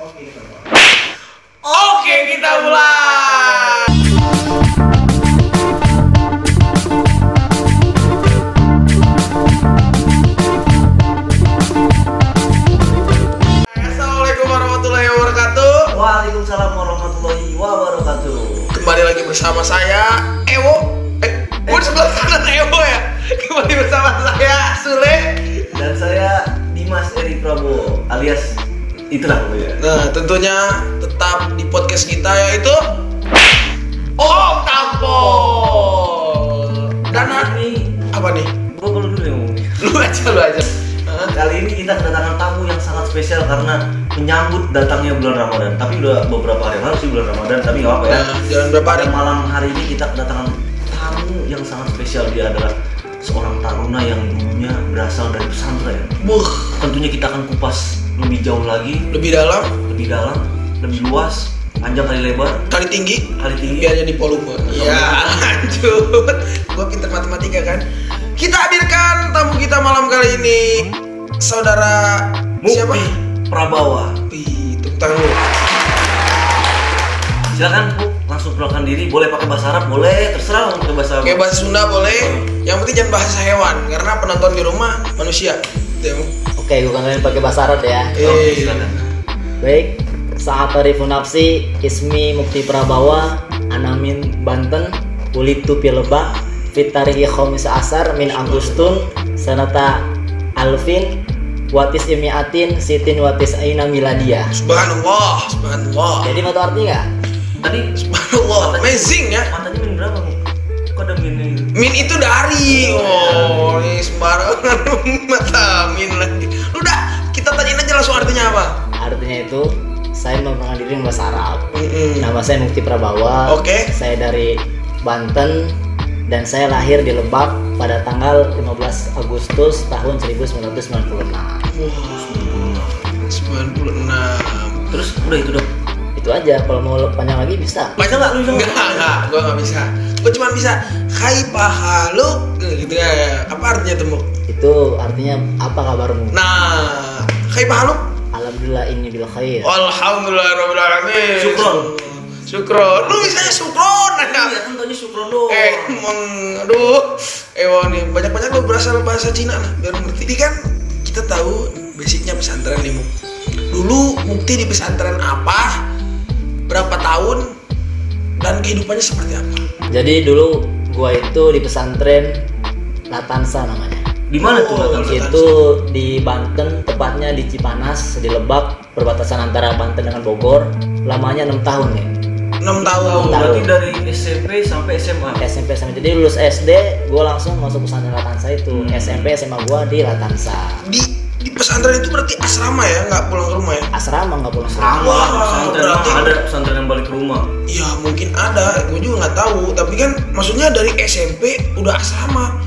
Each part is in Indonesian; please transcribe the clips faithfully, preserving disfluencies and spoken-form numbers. Oke, kita mulai. Assalamualaikum warahmatullahi wabarakatuh. Waalaikumsalam warahmatullahi wabarakatuh. Kembali lagi bersama saya Ewo. Eh, gue di sebelah kanan Ewo ya. Kembali bersama saya Sule dan saya Dimas Eri Prabowo alias itulah pokoknya. Nah, tentunya tetap di podcast kita yaitu Om Tampol. Dan ini apa nih? Gua dulu dulu ngomongnya. Lu aja lu aja. Kali ini kita kedatangan tamu yang sangat spesial karena menyambut datangnya bulan Ramadan. Tapi udah beberapa hari lalu sih bulan Ramadan, tapi enggak apa ya. Nah, jangan berapa hari malam hari ini kita kedatangan tamu yang sangat spesial. Dia adalah seorang taruna yang dulunya berasal dari pesantren. Buh, tentunya kita akan kupas lebih jauh lagi, lebih dalam, lebih dalam, lebih luas, panjang kali lebar, kali tinggi, kali tinggi. Biar jadi volume. Ya, lanjut. Gua pintar matematika kan. Kita hadirkan tamu kita malam kali ini, saudara Mukti Prabawa. Mukti, tepuk tangan. Silakan Bu. Langsung perkenalkan diri, boleh pakai bahasa Arab, boleh, terserah pakai bahasa Arab. Kayak bahasa Sunda boleh, yang penting jangan bahasa hewan, karena penonton di rumah manusia. Oke, gue kenalin pakai bahasa Arab ya. Oke, silakan. Baik, sa'atarifu nafsi, ismi Mukti Prabawa, anamin Banten, ulitu pilebah, fitarihi khomis asar, min Agustun, sanata alfin, watis imiatin, sitin watis aina miladia. Subhanallah, subhanallah. Jadi mau tau artinya nggak? Tadi subhanallah, amazing ya. Matanya min berapa, Bu? Kok ada min ini? Min itu dari. Oh, oh ini sembarangan mata min lagi. Lu dah, kita tanyain aja langsung artinya apa? Artinya itu saya memperkenalkan diri dengan bahasa Arab. Mm-hmm. Nama saya Mukti Prabawa. Oke. Okay. Saya dari Banten dan saya lahir di Lebak pada tanggal lima belas Agustus tahun seribu sembilan ratus sembilan puluh enam. Wah. sembilan puluh enam. Terus udah itu dah. Itu aja, kalau mau panjang lagi bisa. Panjang nggak lu? Enggak, enggak, gue nggak bisa. Gue cuma bisa kai pahaluk, gitu ya. Apa artinya temu? Itu artinya apa kabarmu? Nah, kai pahaluk? Alhamdulillah ini bil khair. Alhamdulillah rabbil alamin. Syukron, syukron. Lu bisa syukron aja. Iya, tentunya syukron dong. Eh, emang, aduh, Ewo nih. Banyak-banyak lu berasal bahasa Cina lah, biar ngerti. Jadi kan kita tahu basicnya pesantren nih, Muk. Dulu Mukti di pesantren apa? Berapa tahun dan kehidupannya seperti apa? Jadi dulu gua itu di pesantren Latansa namanya. Di mana tuh Latansa? Itu di Banten, tepatnya di Cipanas, di Lebak, perbatasan antara Banten dengan Bogor. Lamanya enam tahun ya. enam tahun. Berarti dari S M P sampai S M A. S M P sampai. Jadi lulus S D gua langsung masuk pesantren Latansa itu. Hmm. S M P S M A gua di Latansa. Di Di pesantren itu berarti asrama ya, nggak pulang ke rumah ya? Asrama nggak pulang ke rumah. Wah, pesantren berarti ada pesantren yang balik ke rumah? Ya mungkin ada, gue juga nggak tahu. Tapi kan maksudnya dari S M P udah asrama,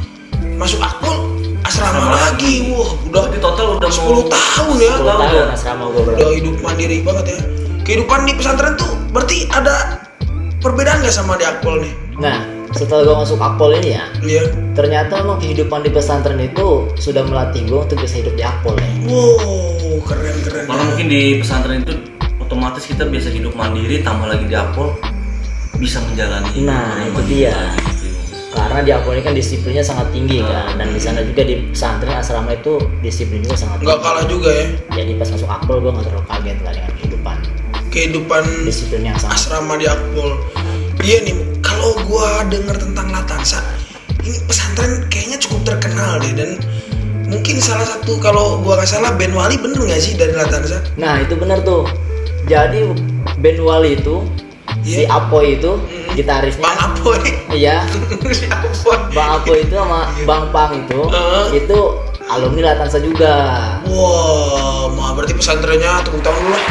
masuk akpol asrama, asrama lagi. lagi. Wah, udah di total udah sepuluh tahun ya. sepuluh tahun asrama gue berarti. Udah hidup mandiri banget ya. Kehidupan di pesantren tuh berarti ada perbedaan nggak sama di akpol nih? Nah, setelah gue masuk akpol ini ya, yeah. Ternyata memang kehidupan di pesantren itu sudah melatih gue untuk bisa hidup di akpol ya. Wow, keren keren. Malah mungkin di pesantren itu otomatis kita biasa hidup mandiri, tambah lagi di akpol bisa menjalani. Nah itu dia. Gitu. Karena di akpol ini kan disiplinnya sangat tinggi nah, kan, dan di sana juga di pesantren asrama itu disiplin juga sangat. Gak tinggi. Kalah juga ya. Jadi pas masuk akpol gue nggak terlalu kaget lah dengan kehidupan. Kehidupan disiplinnya sangat. Asrama di akpol. Iya nih, kalau gua dengar tentang Latansa, ini pesantren kayaknya cukup terkenal deh dan mungkin salah satu kalau gua nggak salah Ben Wali bener nggak sih dari Latansa? Nah itu bener tuh. Jadi Ben Wali itu yeah. Si Apoy itu mm-hmm. Gitarisnya. Bang Apoy. Iya. Si Apoy. Bang Apoy itu sama Bang Pang itu uh. itu alumni Latansa juga. Wah, wow, mah berarti pesantrennya tepuk tangan dulu lah.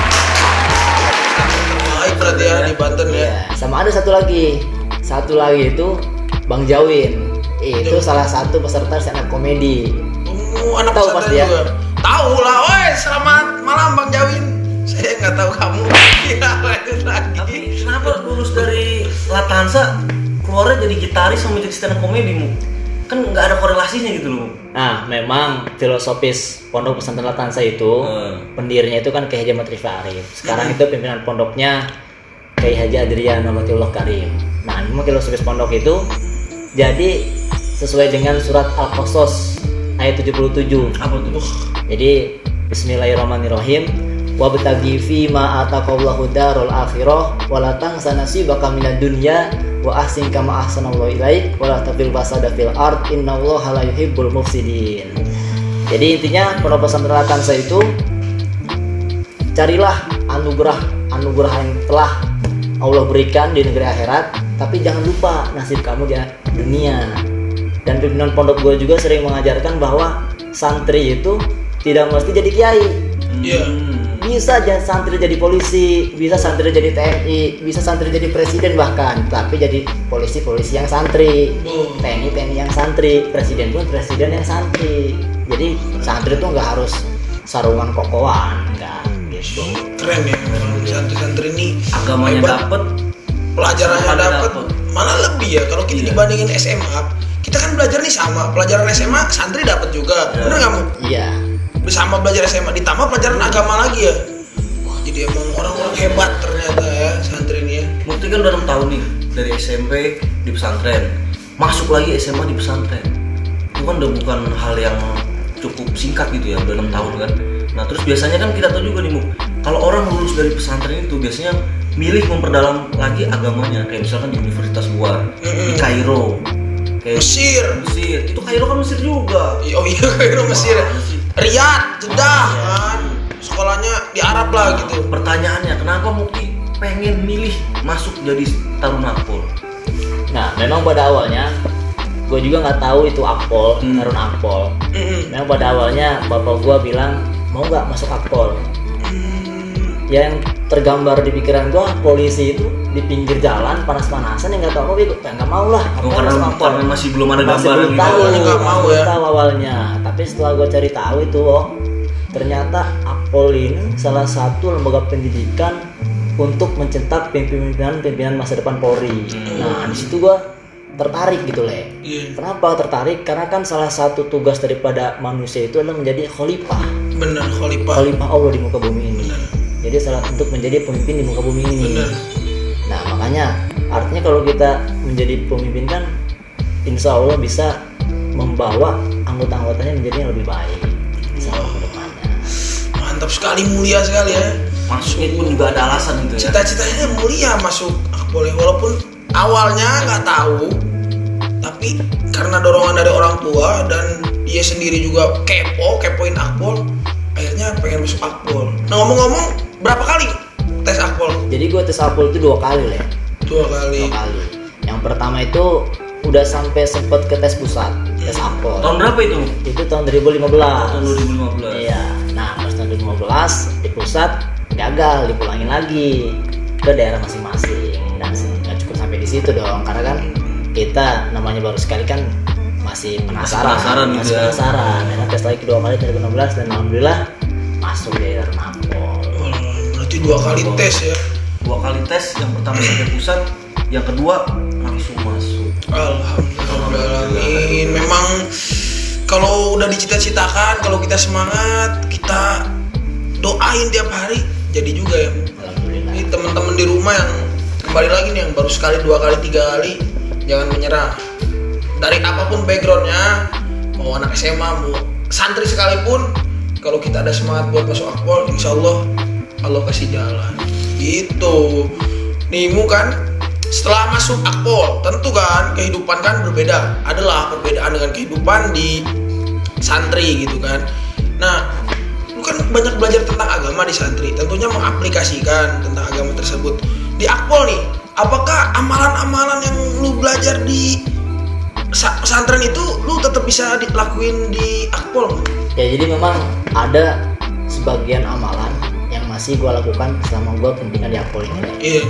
Berarti ya di Banten ya. Ya. Sama ada satu lagi, satu lagi itu Bang Jawin. Itu Jum. Salah satu peserta stand up komedi. Oh, anak tahu pasti ya. Tahu lah, oi selamat malam Bang Jawin. Saya nggak tahu kamu. Ya, lagi. Tapi kenapa lulus dari Latansa keluarnya jadi gitaris sama jadi stand up komedi mu? kan nggak ada korelasinya gitu loh. Nah, memang filosofis Pondok Pesantren Latansa itu hmm. pendirinya itu kan Kyai Haji Matrifa Arif. Sekarang itu pimpinan pondoknya Kyai Haji Adriana Matiullah Karim. Nah, memang filosofis pondok itu jadi sesuai dengan surat Al-Qasas ayat tujuh puluh tujuh. Apa itu? Jadi bismillahirrahmanirrahim. Wa bataghi fi ma ataqallahu darul akhirah wa la tansa nasibaka minad dunya wa ahsin kama ahsanallahu ilaik wa la tabil fasada fil ard innallaha la yuhibbul mufsidin. Jadi intinya Pondok Pesantren Latansa itu carilah anugerah anugerah yang telah Allah berikan di negeri akhirat, tapi jangan lupa nasib kamu di dunia. Dan pimpinan pondok gue juga sering mengajarkan bahwa santri itu tidak mesti jadi kiai. Iya. Yeah. Bisa jadi santri jadi polisi, bisa santri jadi T N I, bisa santri jadi presiden bahkan, tapi jadi polisi-polisi yang santri, T N I-T N I yang santri, presiden pun presiden yang santri. Jadi santri tuh nggak harus sarungan kokoan, nggak gitu. Keren ya, santri-santri ini agamanya dapet, pelajarannya dapet, malah lebih ya kalau kita iya. dibandingin S M A. Kita kan belajar nih sama, pelajaran S M A santri dapet juga, ya. Bener nggak Mu? Iya. Bersama belajar S M A, ditambah pelajaran agama lagi ya. Wah, jadi emang orang-orang hebat ternyata ya santri ini ya. Mukti kan udah enam tahun nih dari S M P di pesantren, masuk lagi S M A di pesantren. Itu kan udah bukan hal yang cukup singkat gitu ya, udah enam tahun kan. Nah terus biasanya kan kita tahu juga nih Muk, kalau orang lulus dari pesantren itu biasanya milih memperdalam lagi agamanya. Kayak misalkan di universitas luar, di Kairo, kayak Mesir, Mesir. Itu Kairo kan Mesir juga. Oh iya Kairo Mesir. Wah, Mesir. Riyadh, Jeddah kan, sekolahnya di Arab lah gitu. Pertanyaannya, kenapa Mukti pengen milih masuk jadi taruna akpol? Nah, memang pada awalnya gue juga nggak tahu itu akpol, hmm. taruna akpol. Hmm. Memang pada awalnya bapak gue bilang mau nggak masuk akpol. Hmm. Yang tergambar di pikiran gue polisi itu di pinggir jalan panas-panasan yang nggak tahu apa itu, ya nggak mau lah. Oh, karena, karena masih belum ada masih gambaran. Belum tahu, nggak mau ya. Tahu awalnya. Tapi setelah gue cari tahu itu, oh ternyata Akpol ini salah satu lembaga pendidikan untuk mencetak pimpinan-pimpinan masa depan Polri. Nah di situ gue tertarik gitu Le. Kenapa tertarik? Karena kan salah satu tugas daripada manusia itu adalah menjadi khalifah. Benar, khalifah. Khalifah Allah di muka bumi ini. Bener. Jadi salah untuk menjadi pemimpin di muka bumi ini. Bener. Nah makanya artinya kalau kita menjadi pemimpin kan, insya Allah bisa membawa anggota-anggotanya menjadi yang lebih baik selama ke depannya. Mantap sekali, mulia sekali ya. Masuknya pun juga ada alasan gitu ya. Cita-citanya mulia masuk akpol ya, walaupun awalnya nggak tahu, tapi karena dorongan dari orang tua dan dia sendiri juga kepo, kepoin akpol, akhirnya pengen masuk akpol. Nah ngomong-ngomong, berapa kali tes akpol? Jadi gue tes akpol itu dua kali lah. Dua kali. Dua kali. Yang pertama itu udah sampai sempet ke tes pusat, tes akpol. Tahun berapa itu? Itu tahun dua ribu lima belas. Tahun dua ribu lima belas. Iya. Nah, pas tahun dua ribu lima belas di pusat gagal, dipulangin lagi ke daerah masing-masing. Dan nggak cukup sampai di situ dong, karena kan kita namanya baru sekali kan masih penasaran, masih penasaran. Masih penasaran. Gitu. Nah, tes lagi kedua kali tahun dua ribu enam belas dan alhamdulillah masuk di daerah akpol. Berarti dua kali dua tes ya? Dua kali tes, yang pertama sampai pusat, yang kedua langsung masuk. Alhamdulillah. Memang kalau udah dicita-citakan, kalau kita semangat, kita doain tiap hari, jadi juga ya. Alhamdulillah. Ini teman-teman di rumah yang kembali lagi nih, yang baru sekali, dua kali, tiga kali, jangan menyerah. Dari apapun backgroundnya, mau anak S M A, mau santri sekalipun, kalau kita ada semangat buat masuk akpol, insya Allah Allah kasih jalan. Gitu. Nimu kan? Setelah masuk akpol, tentu kan kehidupan kan berbeda. Adalah perbedaan dengan kehidupan di santri gitu kan. Nah, lu kan banyak belajar tentang agama di santri, tentunya mengaplikasikan tentang agama tersebut di akpol nih. Apakah amalan-amalan yang lu belajar di pesantren itu lu tetap bisa dilakuin di akpol? Ya jadi memang ada sebagian amalan yang masih gua lakukan selama gua pendidikan di akpol ini. Iya.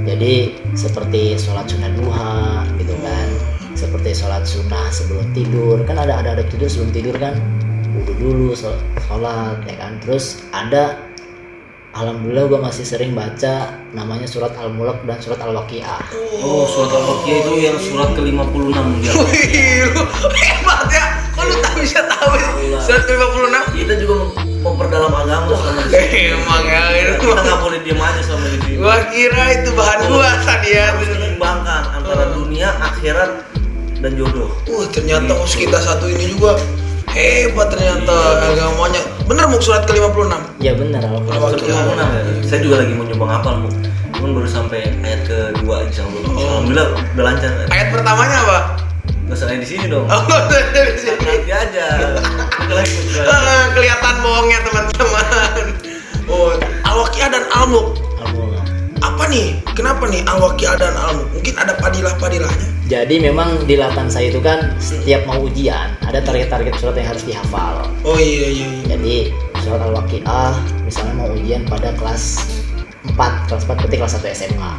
Jadi seperti sholat sunnah duha gitu kan, seperti sholat sunnah sebelum tidur kan, ada ada ada tidur sebelum tidur kan, wudhu dulu sholat ya kan, terus ada alhamdulillah gue masih sering baca namanya surat Al-Mulk dan surat Al-Waqiah. Oh, surat Al-Waqiah itu yang surat ke lima puluh enam ya. Wih, lu hebat ya. Kok lu tak bisa tahu surat ke lima puluh enam? Kita juga memperdalam agama sama di sini. Emang ya, kita nggak boleh diam aja sama di sini. Gua kira itu bahan gua tadi ya. Menyeimbangkan antara dunia, akhirat, dan jodoh. Uh, ternyata us kita satu ini juga hebat ternyata agamanya. Bener Muk surat ke lima puluh enam? Ya bener Al-Waqiah ke lima puluh enam ya. Saya juga lagi mau nyoba ngapal Muk. Cuman baru sampai ayat ke dua aja belum. Alhamdulillah udah lancar. Ayat pertamanya apa? Gak usah di sini dong. Oh, di sini aja. Kelihatan bohongnya teman-teman. Oh, Al-Waqiah dan Al-Mulk. Apa nih? Kenapa nih Al-Waqiah dan Al-Mulk? Mungkin ada padilah-padilahnya. Jadi memang di Latansa itu kan setiap mau ujian ada target-target surat yang harus dihafal. Oh iya iya. iya. Jadi surat Al-Waqiah misalnya mau ujian pada kelas empat, kelas empat berarti kelas satu S M A.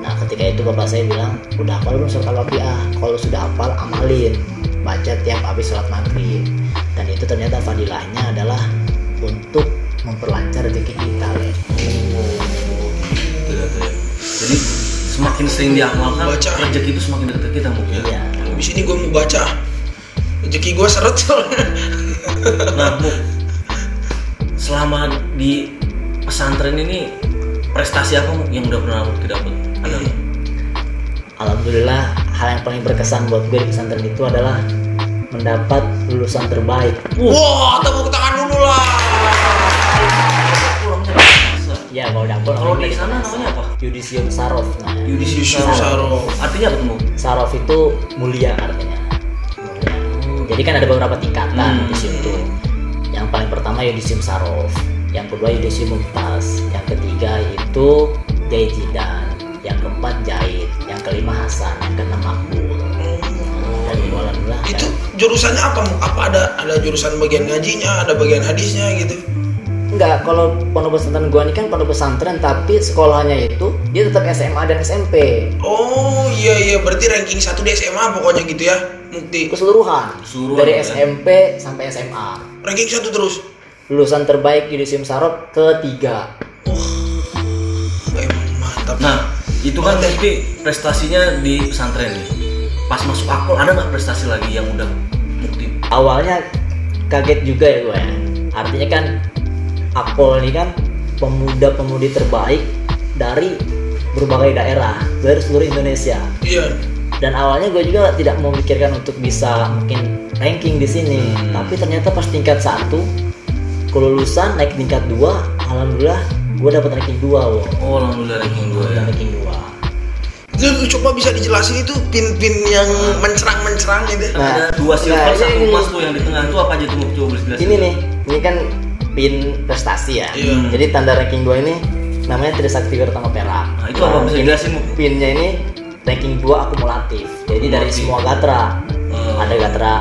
Nah, ketika itu bapak saya bilang, "Udah hafal belum surat Al-Waqiah? Kalau sudah hafal amalin, baca tiap habis sholat maghrib." Dan itu ternyata fadilahnya adalah untuk memperlancar rezeki kita. Ya. Jadi semakin sering diamalkan, rezeki itu semakin dekat kita mungkin. Iya. Habis ini gue mau baca, rezeki gue seret soalnya. Nah, Muk, selama di pesantren ini prestasi apa Muk yang udah pernah Muk dapat? Ada? Alhamdulillah, hal yang paling berkesan buat gue di pesantren itu adalah mendapat lulusan terbaik. Wah, wow, tepuk tangan dulu lah. Ya, kalau dapur kalau di sana namanya apa? Yudisium Sarof. Nah, Yudisium Sarof. Artinya apa? Sarof itu mulia artinya. Hmm. Jadi kan ada beberapa tingkatan hmm. Yudisium itu. Yang paling pertama Yudisium Sarof, yang kedua Yudisium Mumtaz, yang ketiga itu Jaijidan, yang keempat Jahid, yang kelima Hasan, yang keenam Makbul. Dan alhamdulillah. Itu jurusannya apa? Apa ada ada jurusan bagian ngajinya, ada bagian hadisnya gitu? Enggak, kalau pondok pesantren gua ini kan pondok pesantren tapi sekolahnya itu dia tetap S M A dan S M P. Oh iya iya, berarti ranking satu di S M A pokoknya gitu ya Mukti? Keseluruhan, keseluruhan dari kan? S M P sampai S M A ranking satu terus? Lulusan terbaik Yudisium Sarof ketiga. Wah, oh, emang mantap. Nah itu kan Mukti prestasinya di pesantren nih. Pas masuk akpol ada gak prestasi lagi yang udah Mukti? Awalnya kaget juga ya gua ya, artinya kan Akpol ini kan pemuda-pemudi terbaik dari berbagai daerah dari seluruh Indonesia. Iya. Dan awalnya gue juga tidak memikirkan untuk bisa mungkin ranking di sini, hmm. tapi ternyata pas tingkat satu, kelulusan naik tingkat dua, alhamdulillah gue dapat ranking dua loh. Oh, alhamdulillah ranking dua ya. Ranking dua. Lu coba bisa dijelasin itu pin-pin yang mencerang-mencerang gitu. Nah, ada dua silver nah, satu emas tuh yang di tengah itu apa aja tuh coba jelasin. Ini nih, ini kan pin prestasi ya. Hmm. Jadi tanda ranking dua ini namanya Trisakti Wira Tama Perak. Nah, itu apa bisa jelasin? Pinnya ini ranking dua akumulatif. Jadi akumulatif. Dari semua gatra. Hmm. Ada gatra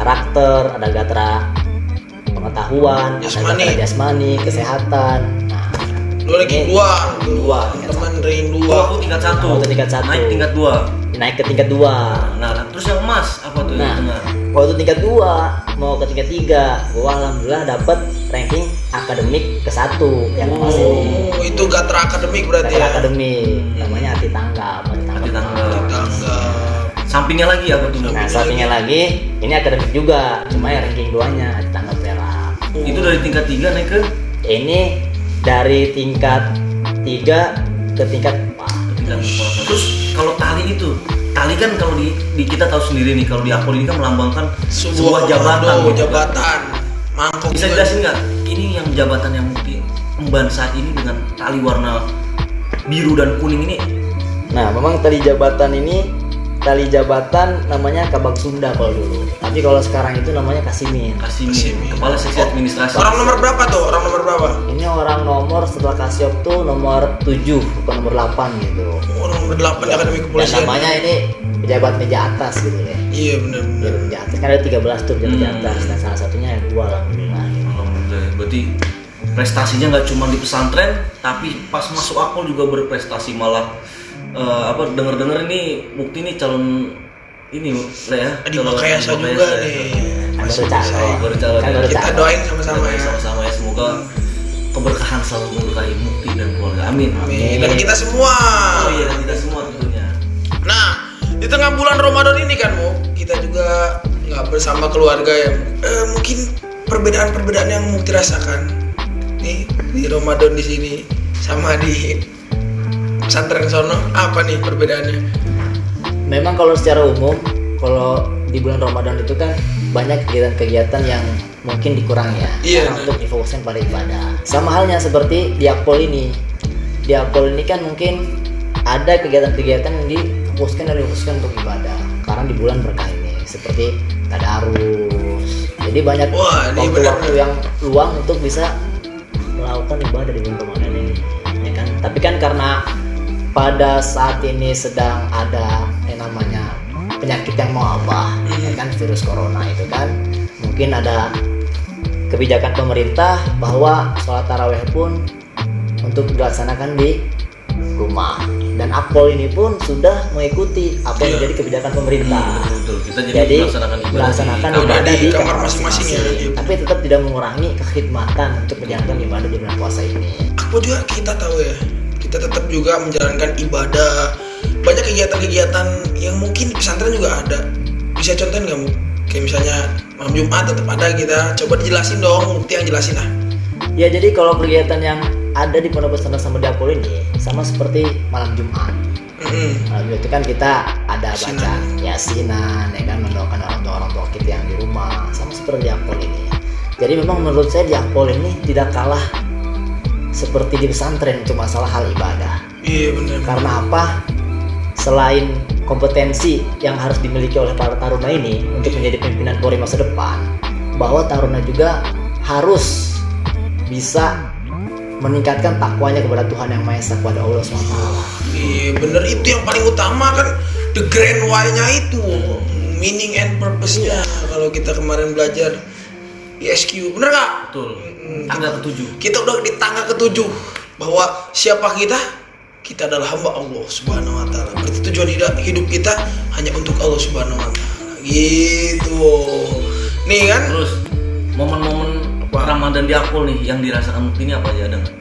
karakter, ada gatra pengetahuan, jasmani. Ada gatra jasmani, kesehatan. Nah, lu ranking dua, teman ranking dua. Aku tingkat satu. Aku tingkat satu. Naik tingkat dua. Naik ke tingkat dua. Nah, terus yang emas apa tuh? Nah, waktu tingkat dua mau ke tingkat tiga, gua alhamdulillah dapet ranking akademik ke satu yang emas oh, ini. Itu gatra akademik berarti gatra ya? Akademik, namanya arti tanggap. Arti tanggap. Sampingnya lagi apa tuh? Nah, sampingnya lagi, ini akademik juga, cuma ya ranking dua-nya arti tanggap perak. Oh. Itu dari tingkat tiga naik ke? Ini dari tingkat tiga ke tingkat empat. Ke tingkat empat. Terus kalau tali itu? Tali kan kalau di, di kita tahu sendiri nih kalau di Akpol ini kan melambangkan sebuah, sebuah jabatan, aduh, gitu. Jabatan. Mangkuk. Bisa jelasin nggak? Ini yang jabatan yang Mukti emban saat ini dengan tali warna biru dan kuning ini. Nah, memang tali jabatan ini tali jabatan namanya Kabag Sunda kalau dulu. Tapi kalau sekarang itu namanya Kasimin. Kasimin. Kepala Seksi oh. Administrasi. Orang nomor berapa tuh? Orang nomor berapa? Ini orang nomor setelah Kasiop tuh nomor tujuh bukan nomor delapan gitu. Orang nomor delapan ya. Akademi Kepolisian. Dan namanya ini pejabat meja atas gitu ya. Iya benar. Pejabat meja atas kan ada tiga belas tuh pejabat meja hmm. atas. Dan salah satunya yang gua alhamdulillah. Alhamdulillah. Berarti prestasinya nggak cuma di pesantren, tapi pas masuk Akpol juga berprestasi malah. Uh, apa dengar-dengar ini Mukti ini calon ini lah ya. Adik Makayasa juga nih. Masih calon. Kita doain sama-sama ya. Sama-sama ya semoga keberkahan selalu menyertai Mukti dan keluarga. Amin. Amin. Dan kita semua. Oh iya, dan kita semua tentunya. Nah, di tengah bulan Ramadan ini kan, Mu, kita juga nggak bersama keluarga yang eh, mungkin perbedaan-perbedaan yang Mukti rasakan nih di Ramadan di sini sama di pesantren sono, apa nih perbedaannya? Memang kalau secara umum, kalau di bulan Ramadan itu kan banyak kegiatan-kegiatan yang mungkin dikurangi ya, yeah, nah. Untuk difokuskan pada ibadah. Sama halnya seperti di Akpol ini. Di Akpol ini kan mungkin ada kegiatan-kegiatan yang difokuskan dan difokuskan untuk ibadah. Karena di bulan berkah ini seperti tadarus. Jadi banyak Wah, waktu-waktu yang luang untuk bisa melakukan ibadah di bulan Ramadan ini. Ya kan? Tapi kan karena pada saat ini sedang ada yang namanya penyakit yang mewabah, ya kan, virus corona itu kan, mungkin ada kebijakan pemerintah bahwa sholat taraweh pun untuk dilaksanakan di rumah, dan Akpol ini pun sudah mengikuti apa yang menjadi kebijakan pemerintah. Hmm, betul, kita jadi, jadi melaksanakan ibadah di kamar masing-masing, masing-masing. Tapi tetap tidak mengurangi kekhidmatan untuk menjalankan ibadah di bulan puasa ini. Akpol juga kita tahu ya, kita tetap juga menjalankan ibadah. Banyak kegiatan-kegiatan yang mungkin di pesantren juga ada. Bisa contohin nggak, Mu? Kayak misalnya malam Jumat tetap ada kita. Coba dijelasin dong, Mukti yang jelasin lah. Ya, jadi kalau kegiatan yang ada di pondok pesantren sama di Akpol ini sama seperti malam Jumat. Mm-hmm. Malam Jumat itu kan kita ada baca yasinan, ya kan, mendoakan orang tua orang tua kita yang di rumah, sama seperti di Akpol ini. Jadi memang menurut saya di Akpol ini tidak kalah seperti di pesantren untuk masalah hal ibadah. Iya, benar. Karena apa? Selain kompetensi yang harus dimiliki oleh para taruna ini untuk menjadi pimpinan Polri masa depan, bahwa taruna juga harus bisa meningkatkan takwanya kepada Tuhan Yang Maha Esa, kepada Allah subhanahu wa taala. Iya, bener, itu yang paling utama kan, the grand why-nya itu, meaning and purpose-nya. Kalau kita kemarin belajar I S Q, bener nggak? Betul. Tangga ketujuh. Kita udah di tangga ketujuh bahwa siapa kita? Kita adalah hamba Allah subhanahu wa ta'ala. Berarti tujuan hidup kita hanya untuk Allah subhanahu wa ta'ala. Gitu. Nih kan? Terus, momen-momen Ramadan di Akpol nih, yang dirasakan Mukti ini apa aja ada nggak?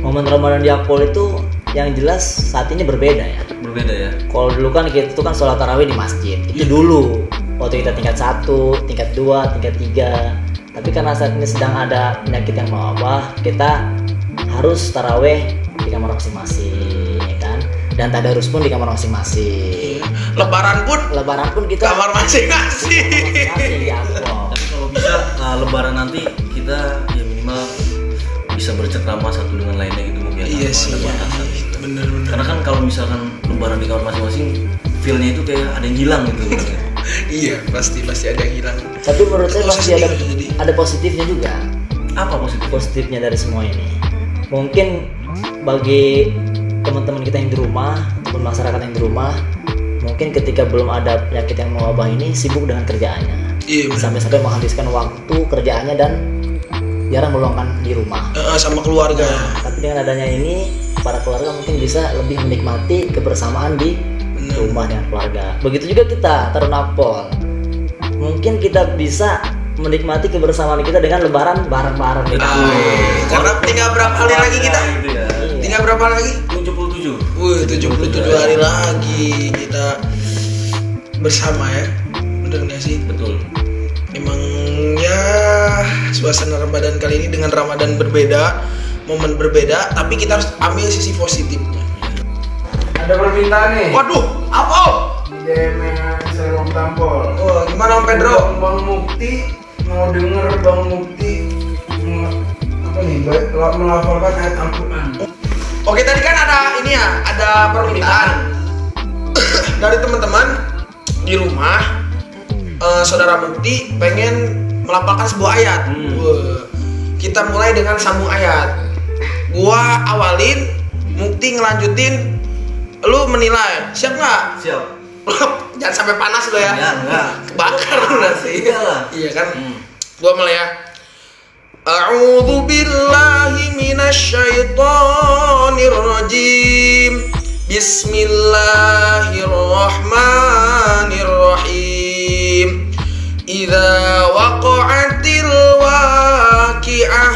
Momen Ramadan di Akpol itu yang jelas saat ini berbeda ya. Berbeda ya? Kalau dulu kan kita tuh kan sholat tarawih di masjid. Itu dulu. Waktu kita tingkat satu, tingkat dua, tingkat tiga. Tapi karena saat ini sedang ada penyakit yang mewabah, kita harus tarawih di kamar masing-masing, ya kan, dan tadarus pun di kamar masing-masing. Lebaran pun, lebaran pun kita kamar masing-masing. Tapi kalau bisa uh, lebaran nanti kita ya minimal bisa bercengkrama satu dengan lainnya gitu mungkin. Iya sih. Iya. Bener-bener. Karena kan kalau misalkan lebaran di kamar masing-masing, feelnya itu kayak ada yang hilang gitu. Iya, pasti pasti ada yang hilang. Tapi menurut saya pasti ada ada positifnya juga. Apa positif? Positifnya dari semua ini? Mungkin bagi teman-teman kita yang di rumah, teman masyarakat yang di rumah, mungkin ketika belum ada penyakit yang mewabah ini sibuk dengan kerjaannya. Iya, sampai-sampai menghabiskan waktu kerjaannya dan jarang meluangkan di rumah e, sama keluarga. Nah, tapi dengan adanya ini, para keluarga mungkin bisa lebih menikmati kebersamaan di bener. Rumah dengan keluarga. Begitu juga kita taruna Akpol, mungkin kita bisa menikmati kebersamaan kita dengan lebaran bareng-bareng gitu. Ah, karena tinggal berapa hari lagi kita? Gitu ya. Tinggal berapa lagi? tujuh puluh tujuh. Wih, tujuh puluh tujuh hari lagi kita bersama ya. Bener gak sih? Betul. Emang ya suasana Ramadan kali ini dengan Ramadan berbeda, momen berbeda, tapi kita harus ambil sisi positifnya. Ada permintaan nih. Waduh, apa? Di D M saya Om Tampol. Oh, gimana Om Pedro? Bang Mukti mau denger Bang Mukti apa nih melafalkan ayat Al-Quran. Oke, tadi kan ada ini ya, ada permintaan dari teman-teman di rumah. Eh, saudara Mukti pengen melafalkan sebuah ayat. Hmm. Kita mulai dengan sambung ayat. Gua awalin, Mukti ngelanjutin, lu menilai. Siap nggak? Siap. Jangan sampai panas lo ya. Enggak. Kebakar lo nasi. Iyalah. Iya kan? Hmm. Gua mulai ya. A'udzu billahi minasyaitonir rajim. Bismillahirrahmanirrahim. Idza waqa'atil waqi'ah.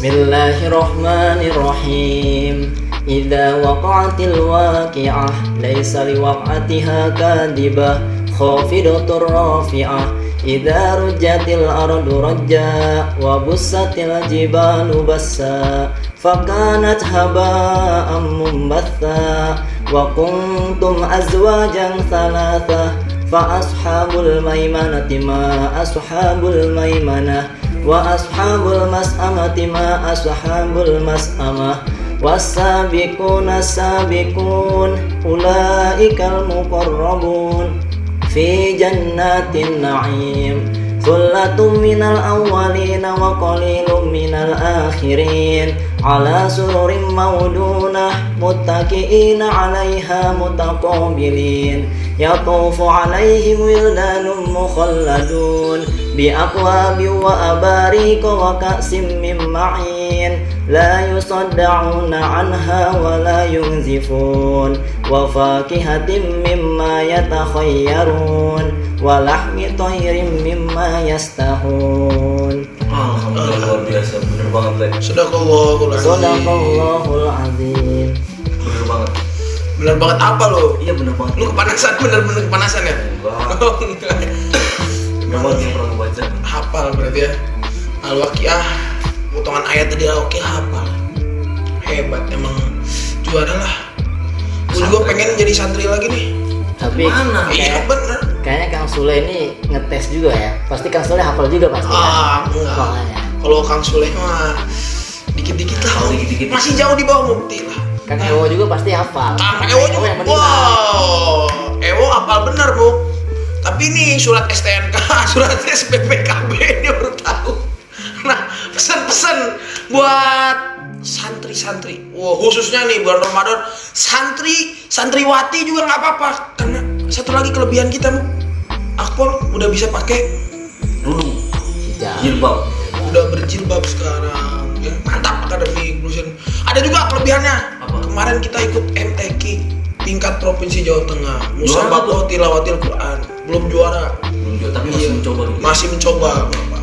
Bismillahirrahmanirrahim. Idza waqa'atil waqi'ah laisa liwaq'atiha kadibah khafidatur rafi'ah. Idza rujjatil ardu rajja wa bussatil jibalu bassa fakanat haba'an mumbatha wa kuntum azwajan thalathah fa ashabul maimanati ma ashabul maimanah wa ashabul mas'amati ma ashabul mas'amah was-sabiquna as-sabiqun ulaikal muqarrabun fi jannatin na'im thullatun minal awwalina wa qalilun minal akhirin ala sururin mawdunah muttaqi'ina 'alayha mutaqabilin yatufu 'alayhim wildanun mukhalladun bi aqwabin wa abariq wa ka'sim min ma'in la yusadda'una 'anha wa la yunzifun wa fakihatin mimma yatakhayyarun wa lahmi tayrin mimma yastahun. Alhamdulillah, luar biasa, bener banget leh. Sadaqallahul azim. Sadaqallahul azim. Bener banget. Bener banget apa lo? Iya bener banget. Lu kepanasan, bener-bener kepanasan ya? Enggak. Memang dia pernah membaca. Hafal berarti ya. Al-Waqiah, potongan ayat tadi Al-Waqiah hafal. Hebat, emang juara lah. Gue juga pengen jadi santri lagi nih. Tapi mana? Iya bener. Kayaknya Kang Sule ini ngetes juga ya. Pasti Kang Sule hafal juga pasti. Ah, kan? Enggak. Kalau Kang Sule mah dikit-dikit lah. Oh, dikit-dikit. Masih jauh di bawah Mukti lah. Kang nah. Ewo juga pasti hafal. Kang Ewo juga. Ewo wow. Ewo hafal bener, Bu. Tapi ini surat S T N K, surat S P P K B ini baru tahu. Nah, pesan-pesan buat santri-santri, wah wow, khususnya nih bulan Ramadan, santri, santriwati juga nggak apa-apa, karena satu lagi kelebihan kita, Bu, Akpol udah bisa pakai dulu jilbab, udah berjilbab sekarang, ya, mantap Akademi Kepolisian. Ada juga kelebihannya, apa? Kemarin kita ikut M T Q tingkat provinsi Jawa Tengah, musabaqah tilawatil Quran, belum juara, belum juara, tapi masih mencoba, gitu. masih mencoba, Bapak.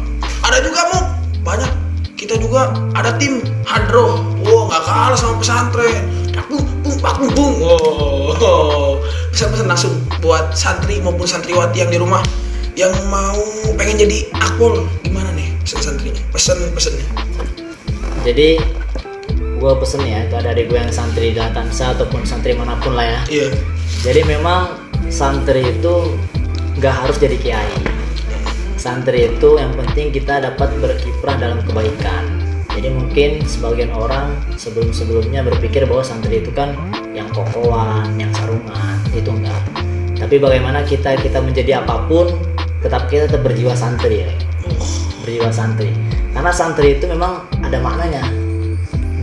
Ada juga Mu, banyak. Kita juga ada tim hadroh, wow nggak kalah sama pesantren, pung pung pak pung pung, wow pesan-pesan langsung buat santri maupun santriwati yang di rumah yang mau pengen jadi Akpol, gimana nih pesan santrinya, pesan pesannya? Jadi gue pesen ya, itu ada adik gue yang santri Latansa ataupun santri manapun lah ya. Iya. Yeah. Jadi memang santri itu nggak harus jadi kiai. Santri itu yang penting kita dapat berkiprah dalam kebaikan. Jadi mungkin sebagian orang sebelum-sebelumnya berpikir bahwa santri itu kan yang kokoan, yang sarungan, itu enggak. Tapi bagaimana kita kita menjadi apapun, tetap kita tetap berjiwa santri, ya. Berjiwa santri. Karena santri itu memang ada maknanya.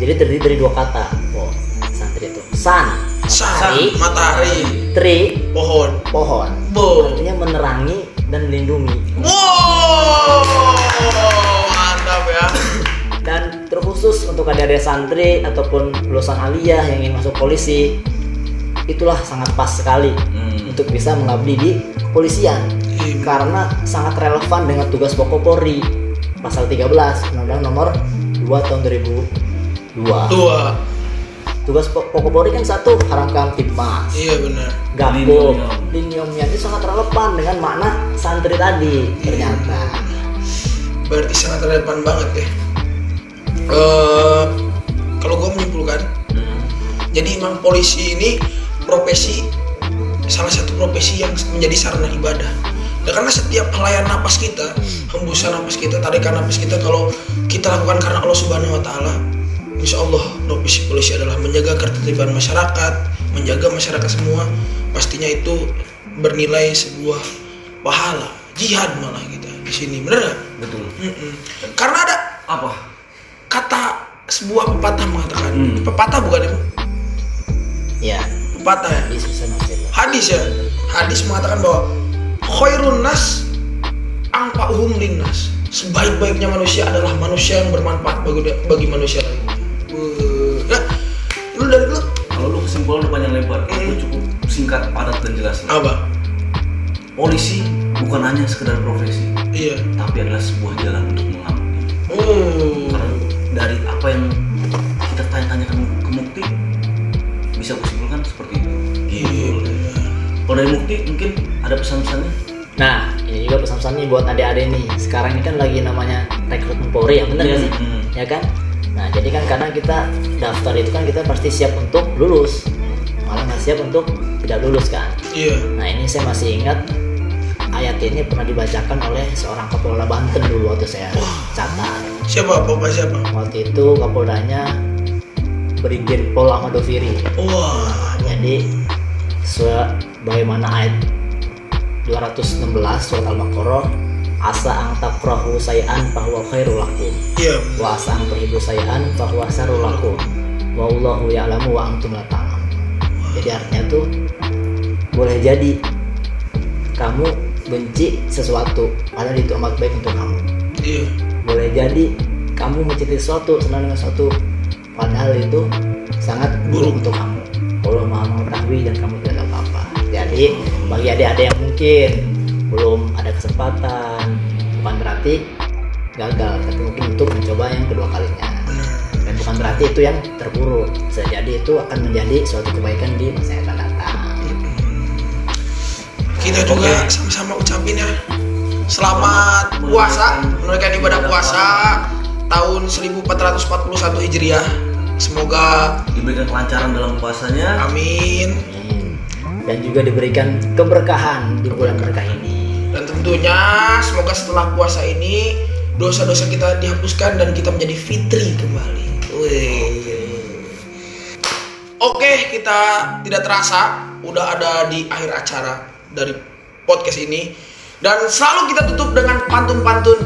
Jadi terdiri dari dua kata. Oh, santri itu san, matahari, matahari, tri, pohon, pohon. Bo. Artinya menerangi dan melindungi. Wow, mantap ya. Dan terkhusus untuk adik-adik santri ataupun lulusan aliyah yang ingin masuk polisi, itulah sangat pas sekali hmm. untuk bisa mengabdi di kepolisian hmm. karena sangat relevan dengan tugas pokok Polri pasal tiga belas Undang-Undang Nomor dua Tahun dua ribu dua. Tua. Tugas pokok Polri kan satu, haramkan tipmas. Iya benar. Gakpo, liniumnya itu sangat relevan dengan makna santri tadi iya. Ternyata. Berarti sangat relevan banget ya. Uh, Kalau gue menyimpulkan, hmm. jadi emang polisi ini profesi salah satu profesi yang menjadi sarana ibadah. Nah, karena setiap helayan napas kita, hembusan napas kita, tarikan napas kita, kalau kita lakukan karena Allah Subhanahu Wa Taala. Insya Allah, profesi polisi adalah menjaga ketertiban masyarakat, menjaga masyarakat semua. Pastinya itu bernilai sebuah pahala, jihad malah kita di sini, bener nggak? Betul. Mm-mm. Karena ada apa? Kata sebuah pepatah mengatakan, hmm. pepatah bukan ibu? Ya. Pepatah ya. Hadis ya. Hadis mengatakan bahwa khairun nas anfa'uhum linnas. Sebaik-baiknya manusia adalah manusia yang bermanfaat bagi, bagi manusia lain. Nah, lu dari dulu. Kalau lu kesimpulan udah panjang lebar, itu mm. cukup singkat, padat dan jelas. Apa? Polisi bukan hanya sekedar profesi, iya. tapi adalah sebuah jalan untuk mengabdi. Oh. Karena dari apa yang kita tanya-tanyakan ke Mukti bisa kusimpulkan seperti itu. Gitu. Kalau dari Mukti mungkin ada pesan-pesannya? Nah, ini juga pesan-pesannya buat adik-adik nih. Sekarang ini kan lagi namanya rekrutmen Polri ya, bener nggak hmm, sih? Hmm. Ya kan? Nah, jadi kan karena kita daftar itu kan kita pasti siap untuk lulus, malah nggak siap untuk tidak lulus kan? Iya. Yeah. Nah, ini saya masih ingat ayat ini pernah dibacakan oleh seorang Kapolda Banten dulu waktu saya catat. Siapa Bapak siapa? Waktu itu Kapoldanya Brigjen Pol Ahmad Dofiri. Wah. Jadi sebagaimana ayat dua ratus enam belas surat Al-Baqarah, asa angtak prahu sayan bahwa khairul lakum. Iya. Wa asa angtuhibu sayan bahwa syarrul lakum. Wallahu ya'lamu wa antum la ta'lamun. Jadi artinya tuh boleh jadi kamu benci sesuatu, padahal itu amat baik untuk kamu. Iya. Boleh jadi kamu mencintai sesuatu, senang dengan sesuatu, padahal itu sangat buruk untuk kamu. Allah Maha Mengetahui dan kamu tidak tahu apa-apa. Jadi bagi adik-adik yang mungkin belum ada kesempatan, bukan berarti gagal, tapi mungkin untuk mencoba yang kedua kalinya. Dan bukan berarti itu yang terburuk. Bisa jadi itu akan menjadi suatu kebaikan di masa yang akan datang. Kita juga sama-sama ucapin ya, selamat puasa, menunaikan ibadah puasa tahun seribu empat ratus empat puluh satu Hijriah. Semoga diberikan kelancaran dalam puasanya. Amin. Dan juga diberikan keberkahan di bulan berkah ini. Dan tentunya semoga setelah puasa ini dosa-dosa kita dihapuskan dan kita menjadi fitri kembali. Wih. Oke, kita tidak terasa udah ada di akhir acara dari podcast ini, dan selalu kita tutup dengan pantun-pantun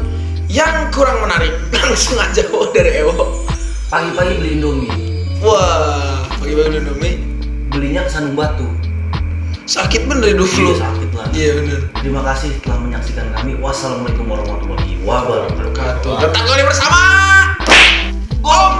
yang kurang menarik. Langsung aja dari Ewo. Pagi-pagi beli Indomie. Wah, pagi-pagi beli Indomie. Belinya kesandung batu. Sakit bener dulu. Iya, sakit lah. Iya bener. Terima kasih telah menyaksikan kami. Wassalamualaikum warahmatullahi wabarakatuh. Tetap kembali bersama Om